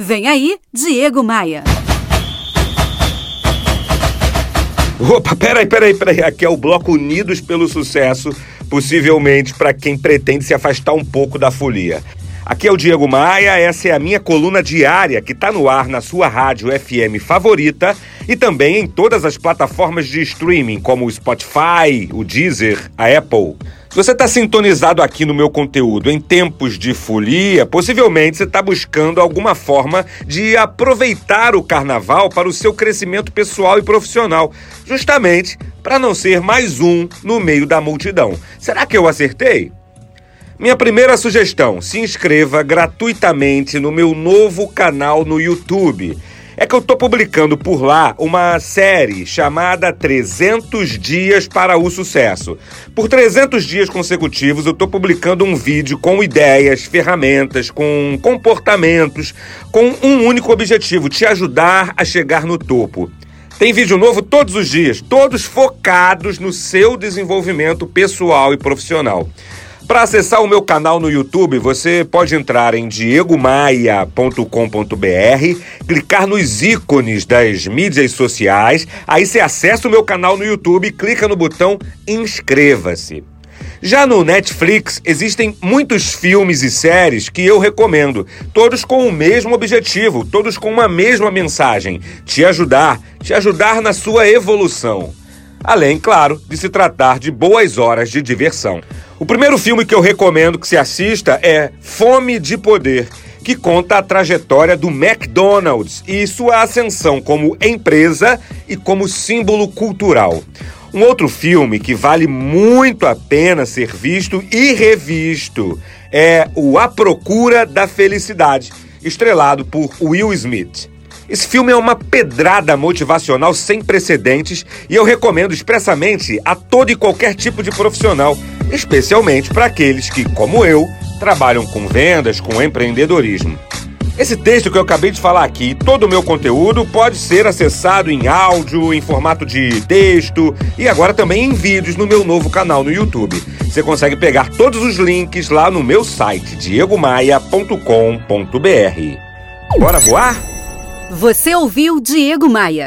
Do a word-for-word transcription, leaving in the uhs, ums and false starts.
Vem aí, Diego Maia. Opa, peraí, peraí, peraí. Aqui é o Bloco Unidos pelo Sucesso, possivelmente para quem pretende se afastar um pouco da folia. Aqui é o Diego Maia, essa é a minha coluna diária que está no ar na sua rádio F M favorita e também em todas as plataformas de streaming, como o Spotify, o Deezer, a Apple. Se você está sintonizado aqui no meu conteúdo em tempos de folia, possivelmente você está buscando alguma forma de aproveitar o carnaval para o seu crescimento pessoal e profissional, justamente para não ser mais um no meio da multidão. Será que eu acertei? Minha primeira sugestão, se inscreva gratuitamente no meu novo canal no YouTube. É que eu estou publicando por lá uma série chamada trezentos dias para o sucesso. Por trezentos dias consecutivos eu estou publicando um vídeo com ideias, ferramentas, com comportamentos, com um único objetivo, te ajudar a chegar no topo. Tem vídeo novo todos os dias, todos focados no seu desenvolvimento pessoal e profissional. Para acessar o meu canal no YouTube, você pode entrar em diego maia ponto com ponto b r, clicar nos ícones das mídias sociais, aí você acessa o meu canal no YouTube e clica no botão Inscreva-se. Já no Netflix, existem muitos filmes e séries que eu recomendo, todos com o mesmo objetivo, todos com uma mesma mensagem, te ajudar, te ajudar na sua evolução. Além, claro, de se tratar de boas horas de diversão. O primeiro filme que eu recomendo que se assista é Fome de Poder, que conta a trajetória do McDonald's e sua ascensão como empresa e como símbolo cultural. Um outro filme que vale muito a pena ser visto e revisto é o A Procura da Felicidade, estrelado por Will Smith. Esse filme é uma pedrada motivacional sem precedentes e eu recomendo expressamente a todo e qualquer tipo de profissional, especialmente para aqueles que, como eu, trabalham com vendas, com empreendedorismo. Esse texto que eu acabei de falar aqui, todo o meu conteúdo pode ser acessado em áudio, em formato de texto e agora também em vídeos no meu novo canal no YouTube. Você consegue pegar todos os links lá no meu site, diego maia ponto com ponto b r. Bora voar? Você ouviu Diego Maia.